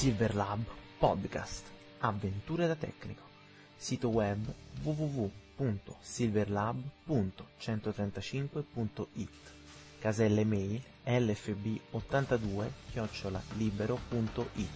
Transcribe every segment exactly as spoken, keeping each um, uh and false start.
Silverlab Podcast, Avventure da tecnico, sito web w w w punto silverlab punto centotrentacinque punto it, casella email l f b ottantadue chiocciola libero punto it.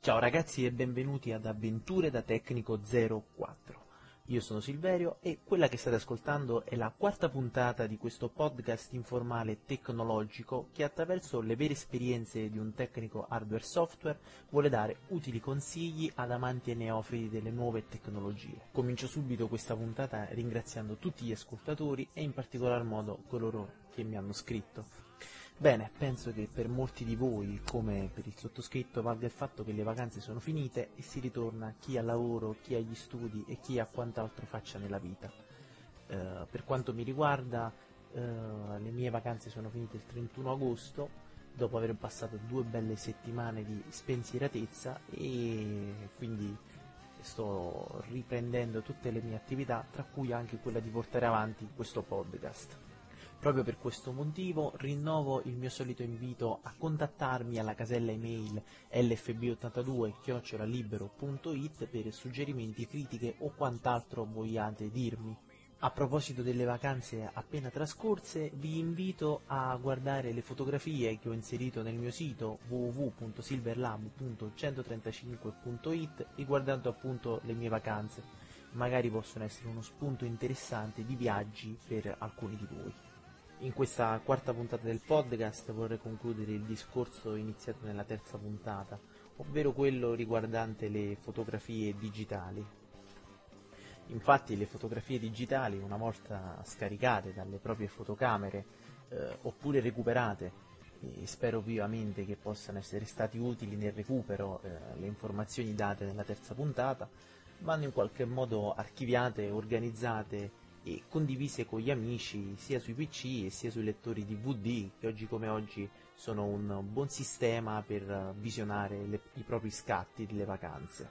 Ciao ragazzi e benvenuti ad Avventure da Tecnico zero quattro. Io sono Silverio e quella che state ascoltando è la quarta puntata di questo podcast informale tecnologico che attraverso le vere esperienze di un tecnico hardware software vuole dare utili consigli ad amanti e neofiti delle nuove tecnologie. Comincio subito questa puntata ringraziando tutti gli ascoltatori e in particolar modo coloro che mi hanno scritto. Bene, penso che per molti di voi, come per il sottoscritto, valga il fatto che le vacanze sono finite e si ritorna chi ha lavoro, chi ha gli studi e chi ha quant'altro faccia nella vita. Eh, per quanto mi riguarda, eh, le mie vacanze sono finite il trentuno agosto, dopo aver passato due belle settimane di spensieratezza, e quindi sto riprendendo tutte le mie attività, tra cui anche quella di portare avanti questo podcast. Proprio per questo motivo rinnovo il mio solito invito a contattarmi alla casella email l f b ottantadue chiocciola libero punto it per suggerimenti, critiche o quant'altro vogliate dirmi. A proposito delle vacanze appena trascorse, vi invito a guardare le fotografie che ho inserito nel mio sito w w w punto silverlab punto centotrentacinque punto it riguardando appunto le mie vacanze. Magari possono essere uno spunto interessante di viaggi per alcuni di voi. In questa quarta puntata del podcast vorrei concludere il discorso iniziato nella terza puntata, ovvero quello riguardante le fotografie digitali. Infatti le fotografie digitali, una volta scaricate dalle proprie fotocamere eh, oppure recuperate, e spero vivamente che possano essere stati utili nel recupero eh, le informazioni date nella terza puntata, vanno in qualche modo archiviate, organizzate e condivise con gli amici sia sui P C e sia sui lettori D V D, che oggi come oggi sono un buon sistema per visionare le, i propri scatti delle vacanze.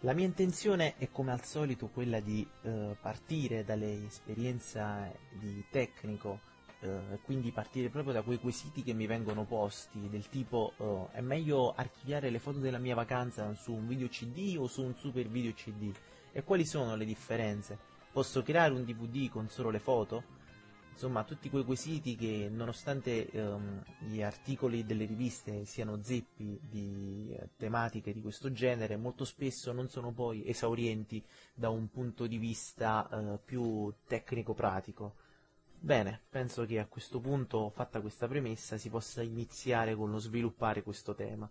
La mia intenzione è come al solito quella di eh, partire dall'esperienza di tecnico, eh, quindi partire proprio da quei quesiti che mi vengono posti, del tipo eh, è meglio archiviare le foto della mia vacanza su un video C D o su un super video C D, e quali sono le differenze? Posso creare un D V D con solo le foto? Insomma, tutti quei quesiti che, nonostante ehm, gli articoli delle riviste siano zeppi di eh, tematiche di questo genere, molto spesso non sono poi esaurienti da un punto di vista eh, più tecnico-pratico. Bene, penso che a questo punto, fatta questa premessa, si possa iniziare con lo sviluppare questo tema.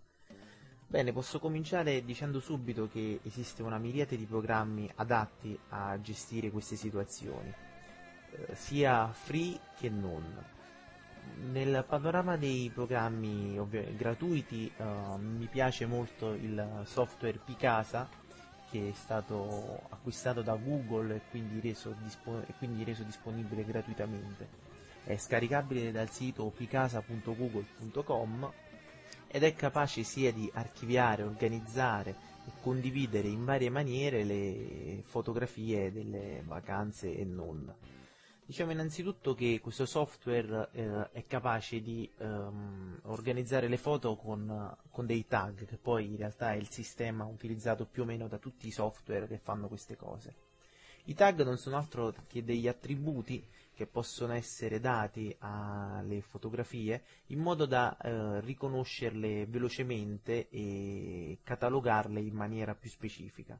Bene, posso cominciare dicendo subito che esiste una miriade di programmi adatti a gestire queste situazioni, eh, sia free che non. Nel panorama dei programmi ovvio, gratuiti eh, mi piace molto il software Picasa, che è stato acquistato da Google e quindi reso, dispo- e quindi reso disponibile gratuitamente. È scaricabile dal sito picasa punto google punto com ed è capace sia di archiviare, organizzare e condividere in varie maniere le fotografie delle vacanze e non. Diciamo innanzitutto che questo software eh, è capace di ehm, organizzare le foto con, con dei tag, che poi in realtà è il sistema utilizzato più o meno da tutti i software che fanno queste cose. I tag non sono altro che degli attributi che possono essere dati alle fotografie in modo da eh, riconoscerle velocemente e catalogarle in maniera più specifica.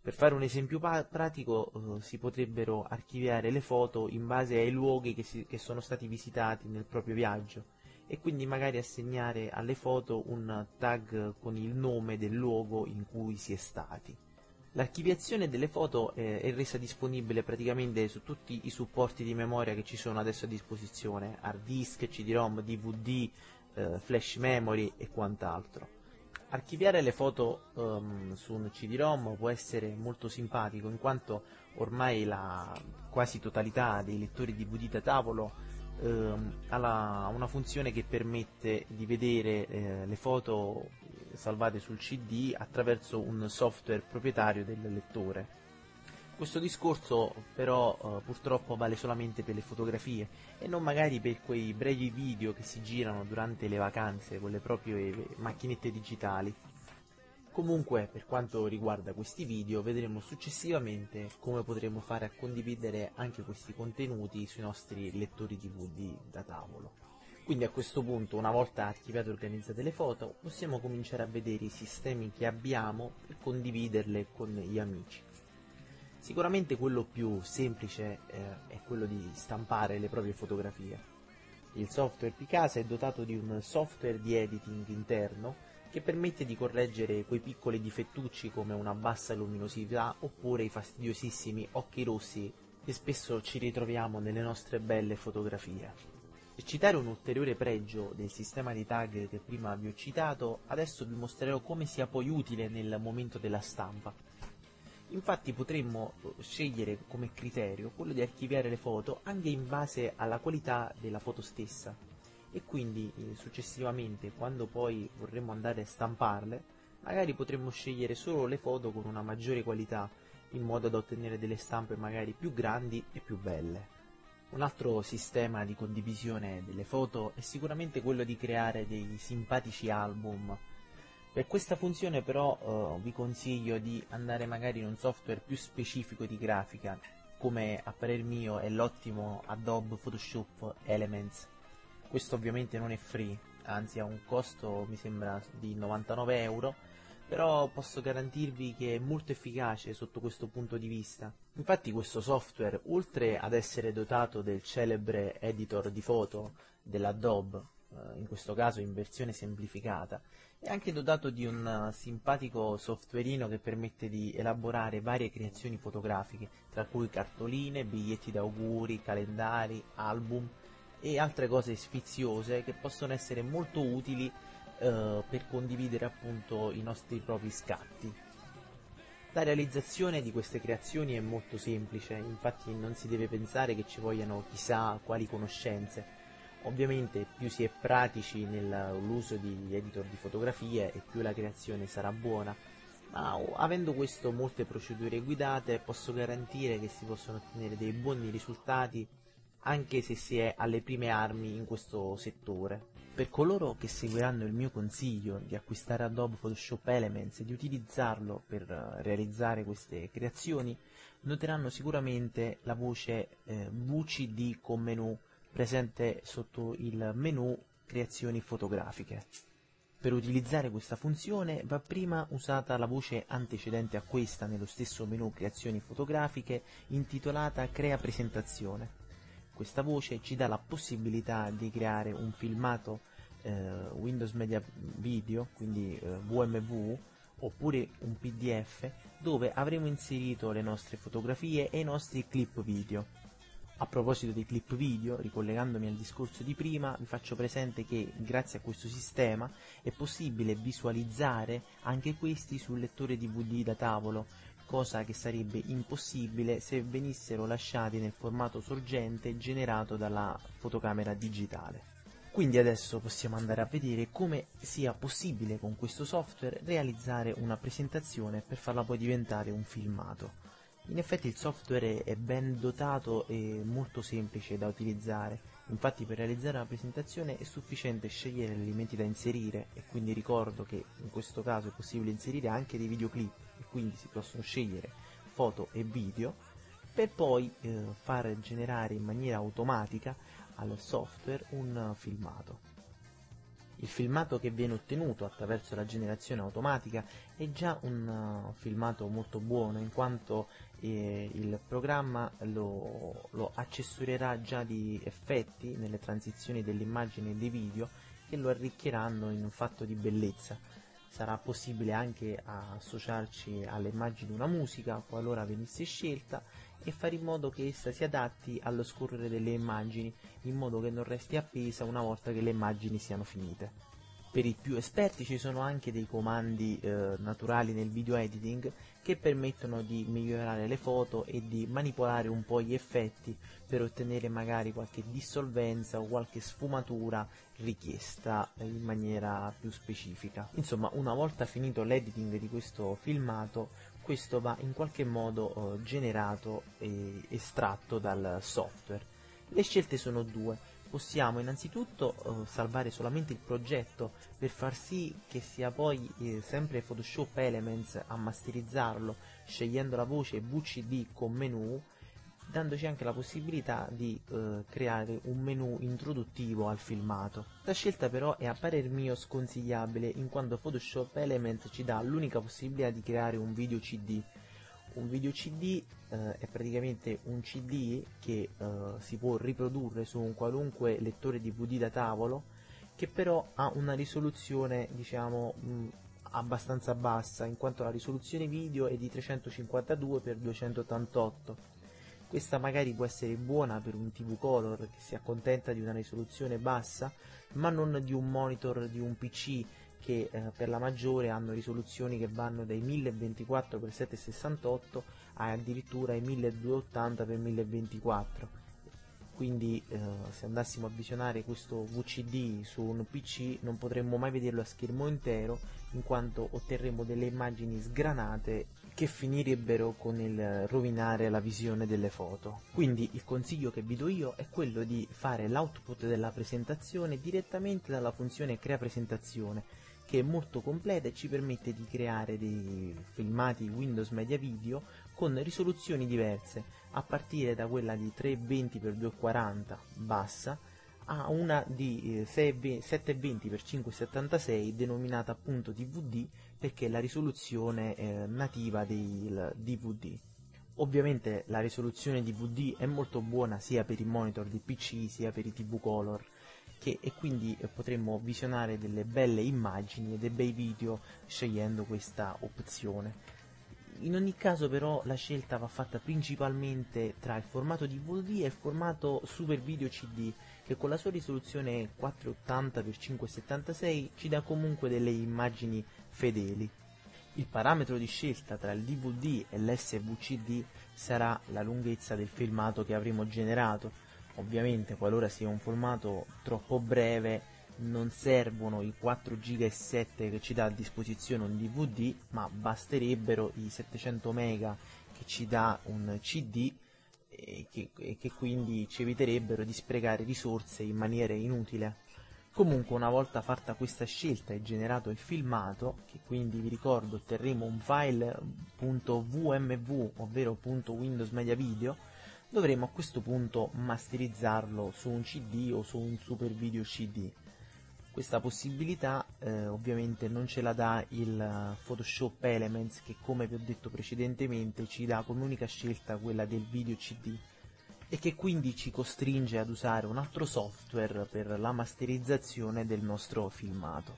Per fare un esempio pa- pratico eh, si potrebbero archiviare le foto in base ai luoghi che, si- che sono stati visitati nel proprio viaggio e quindi magari assegnare alle foto un tag con il nome del luogo in cui si è stati. L'archiviazione delle foto eh, è resa disponibile praticamente su tutti i supporti di memoria che ci sono adesso a disposizione, hard disk, C D ROM, D V D, eh, flash memory e quant'altro. Archiviare le foto um, su un C D ROM può essere molto simpatico, in quanto ormai la quasi totalità dei lettori D V D da tavolo ehm, ha la, una funzione che permette di vedere eh, le foto salvate sul C D attraverso un software proprietario del lettore. Questo discorso però eh, purtroppo vale solamente per le fotografie e non magari per quei brevi video che si girano durante le vacanze con le proprie macchinette digitali. Comunque, per quanto riguarda questi video, vedremo successivamente come potremo fare a condividere anche questi contenuti sui nostri lettori D V D da tavolo. Quindi a questo punto, una volta archiviate e organizzate le foto, possiamo cominciare a vedere i sistemi che abbiamo per condividerle con gli amici. Sicuramente quello più semplice eh, è quello di stampare le proprie fotografie. Il software Picasa è dotato di un software di editing interno che permette di correggere quei piccoli difettucci come una bassa luminosità oppure i fastidiosissimi occhi rossi che spesso ci ritroviamo nelle nostre belle fotografie. Per citare un ulteriore pregio del sistema di tag che prima vi ho citato, adesso vi mostrerò come sia poi utile nel momento della stampa. Infatti potremmo scegliere come criterio quello di archiviare le foto anche in base alla qualità della foto stessa e quindi successivamente, quando poi vorremmo andare a stamparle, magari potremmo scegliere solo le foto con una maggiore qualità in modo da ottenere delle stampe magari più grandi e più belle. Un altro sistema di condivisione delle foto è sicuramente quello di creare dei simpatici album. Per questa funzione però eh, vi consiglio di andare magari in un software più specifico di grafica, come a parer mio è l'ottimo Adobe Photoshop Elements. Questo ovviamente non è free, anzi ha un costo mi sembra di novantanove euro, però posso garantirvi che è molto efficace sotto questo punto di vista. Infatti questo software, oltre ad essere dotato del celebre editor di foto dell'Adobe, in questo caso in versione semplificata, è anche dotato di un simpatico softwareino che permette di elaborare varie creazioni fotografiche, tra cui cartoline, biglietti d'auguri, calendari, album e altre cose sfiziose che possono essere molto utili eh, per condividere appunto i nostri propri scatti. La realizzazione di queste creazioni è molto semplice, infatti non si deve pensare che ci vogliano chissà quali conoscenze. Ovviamente più si è pratici nell'uso di editor di fotografie e più la creazione sarà buona, ma avendo questo molte procedure guidate posso garantire che si possono ottenere dei buoni risultati anche se si è alle prime armi in questo settore. Per coloro che seguiranno il mio consiglio di acquistare Adobe Photoshop Elements e di utilizzarlo per realizzare queste creazioni, noteranno sicuramente la voce eh, V C D con menu presente sotto il menu creazioni fotografiche. Per utilizzare questa funzione va prima usata la voce antecedente a questa nello stesso menu creazioni fotografiche intitolata crea presentazione. Questa voce ci dà la possibilità di creare un filmato eh, Windows Media Video, quindi eh, V M V, oppure un P D F dove avremo inserito le nostre fotografie e i nostri clip video. A proposito dei clip video, ricollegandomi al discorso di prima, vi faccio presente che grazie a questo sistema è possibile visualizzare anche questi sul lettore D V D da tavolo, cosa che sarebbe impossibile se venissero lasciati nel formato sorgente generato dalla fotocamera digitale. Quindi adesso possiamo andare a vedere come sia possibile con questo software realizzare una presentazione per farla poi diventare un filmato. In effetti il software è ben dotato e molto semplice da utilizzare, infatti per realizzare una presentazione è sufficiente scegliere gli elementi da inserire e quindi ricordo che in questo caso è possibile inserire anche dei videoclip e quindi si possono scegliere foto e video per poi eh, far generare in maniera automatica al software un filmato. Il filmato che viene ottenuto attraverso la generazione automatica è già un uh, filmato molto buono in quanto eh, il programma lo, lo accessorierà già di effetti nelle transizioni dell'immagine e dei video che lo arricchiranno in un fatto di bellezza. Sarà possibile anche associarci alle immagini una musica qualora venisse scelta e fare in modo che essa si adatti allo scorrere delle immagini in modo che non resti appesa una volta che le immagini siano finite. Per i più esperti ci sono anche dei comandi eh, naturali nel video editing che permettono di migliorare le foto e di manipolare un po' gli effetti per ottenere magari qualche dissolvenza o qualche sfumatura richiesta in maniera più specifica. Insomma, una volta finito l'editing di questo filmato, questo va in qualche modo eh, generato e estratto dal software. Le scelte sono due. Possiamo innanzitutto eh, salvare solamente il progetto per far sì che sia poi eh, sempre Photoshop Elements a masterizzarlo, scegliendo la voce V C D con menu, dandoci anche la possibilità di eh, creare un menu introduttivo al filmato. Questa scelta però è a parer mio sconsigliabile, in quanto Photoshop Elements ci dà l'unica possibilità di creare un video C D. Un video C D eh, è praticamente un C D che eh, si può riprodurre su un qualunque lettore D V D da tavolo, che però ha una risoluzione diciamo mh, abbastanza bassa, in quanto la risoluzione video è di trecentocinquantadue per duecentottantotto. Questa magari può essere buona per un T V Color che si accontenta di una risoluzione bassa, ma non di un monitor di un P C che eh, per la maggiore hanno risoluzioni che vanno dai mille ventiquattro per settecentosessantotto a addirittura ai milleduecentottanta per milletventiquattro. Quindi eh, se andassimo a visionare questo V C D su un P C non potremmo mai vederlo a schermo intero, in quanto otterremo delle immagini sgranate che finirebbero con il rovinare la visione delle foto. Quindi il consiglio che vi do io è quello di fare l'output della presentazione direttamente dalla funzione Crea presentazione, che è molto completa e ci permette di creare dei filmati Windows Media Video con risoluzioni diverse, a partire da quella di trecentoventi per duecentoquaranta bassa a una di settecentoventi per cinquecentosettantasei, denominata appunto D V D perché è la risoluzione eh, nativa del D V D. Ovviamente la risoluzione D V D è molto buona sia per i monitor di P C sia per i T V Color, che, e quindi eh, potremmo visionare delle belle immagini e dei bei video scegliendo questa opzione. In ogni caso però la scelta va fatta principalmente tra il formato D V D e il formato Super Video C D, che con la sua risoluzione quattrocentottanta per cinquecentosettantasei ci dà comunque delle immagini fedeli. Il parametro di scelta tra il D V D e l'S V C D sarà la lunghezza del filmato che avremo generato. Ovviamente qualora sia un formato troppo breve non servono i quattro virgola sette giga che ci dà a disposizione un D V D, ma basterebbero i settecento mega che ci dà un C D, e che, e che quindi ci eviterebbero di sprecare risorse in maniera inutile. Comunque, una volta fatta questa scelta e generato il filmato, che quindi vi ricordo otterremo un file .vmv, ovvero .windows media video, dovremo a questo punto masterizzarlo su un C D o su un super video C D. Questa possibilità eh, ovviamente non ce la dà il Photoshop Elements, che come vi ho detto precedentemente ci dà come unica scelta quella del video C D, e che quindi ci costringe ad usare un altro software per la masterizzazione del nostro filmato.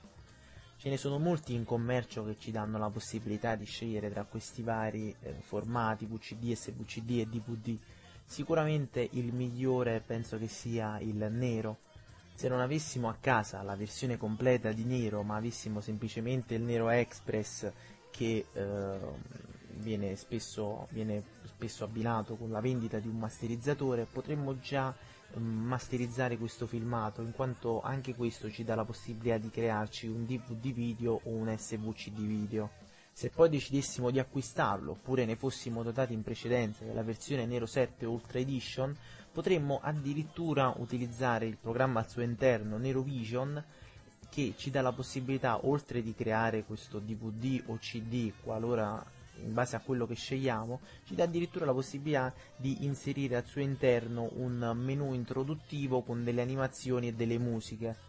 Ce ne sono molti in commercio che ci danno la possibilità di scegliere tra questi vari eh, formati V C D, S V C D e D V D. Sicuramente il migliore penso che sia il nero. Se non avessimo a casa la versione completa di Nero, ma avessimo semplicemente il Nero Express, che eh, viene, spesso, viene spesso abbinato con la vendita di un masterizzatore, potremmo già eh, masterizzare questo filmato, in quanto anche questo ci dà la possibilità di crearci un D V D video o un S V C D video. Se poi decidessimo di acquistarlo, oppure ne fossimo dotati in precedenza della versione Nero sette Ultra Edition, potremmo addirittura utilizzare il programma al suo interno, Nero Vision, che ci dà la possibilità, oltre di creare questo D V D o C D, qualora in base a quello che scegliamo, ci dà addirittura la possibilità di inserire al suo interno un menu introduttivo con delle animazioni e delle musiche.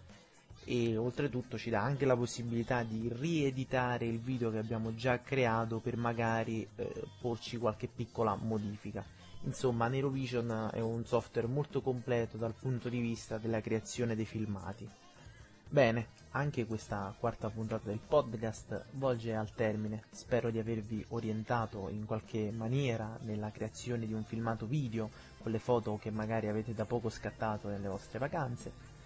E oltretutto ci dà anche la possibilità di rieditare il video che abbiamo già creato per magari eh, porci qualche piccola modifica. Insomma, Nero Vision è un software molto completo dal punto di vista della creazione dei filmati. Bene, anche questa quarta puntata del podcast volge al termine. Spero di avervi orientato in qualche maniera nella creazione di un filmato video con le foto che magari avete da poco scattato nelle vostre vacanze.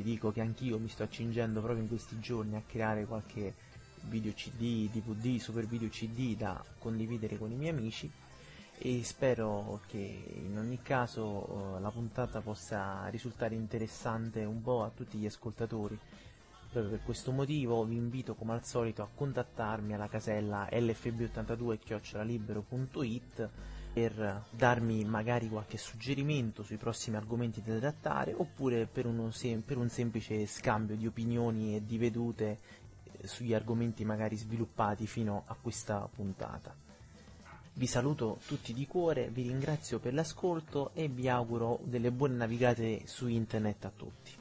ti dico che anch'io mi sto accingendo proprio in questi giorni a creare qualche video C D, D V D, super video C D da condividere con i miei amici, e spero che in ogni caso eh, la puntata possa risultare interessante un po' a tutti gli ascoltatori. Proprio per questo motivo vi invito come al solito a contattarmi alla casella l f b ottantadue chiocciola libero punto i t per darmi magari qualche suggerimento sui prossimi argomenti da trattare, oppure per, uno sem- per un semplice scambio di opinioni e di vedute sugli argomenti magari sviluppati fino a questa puntata. Vi saluto tutti di cuore, vi ringrazio per l'ascolto e vi auguro delle buone navigate su internet a tutti.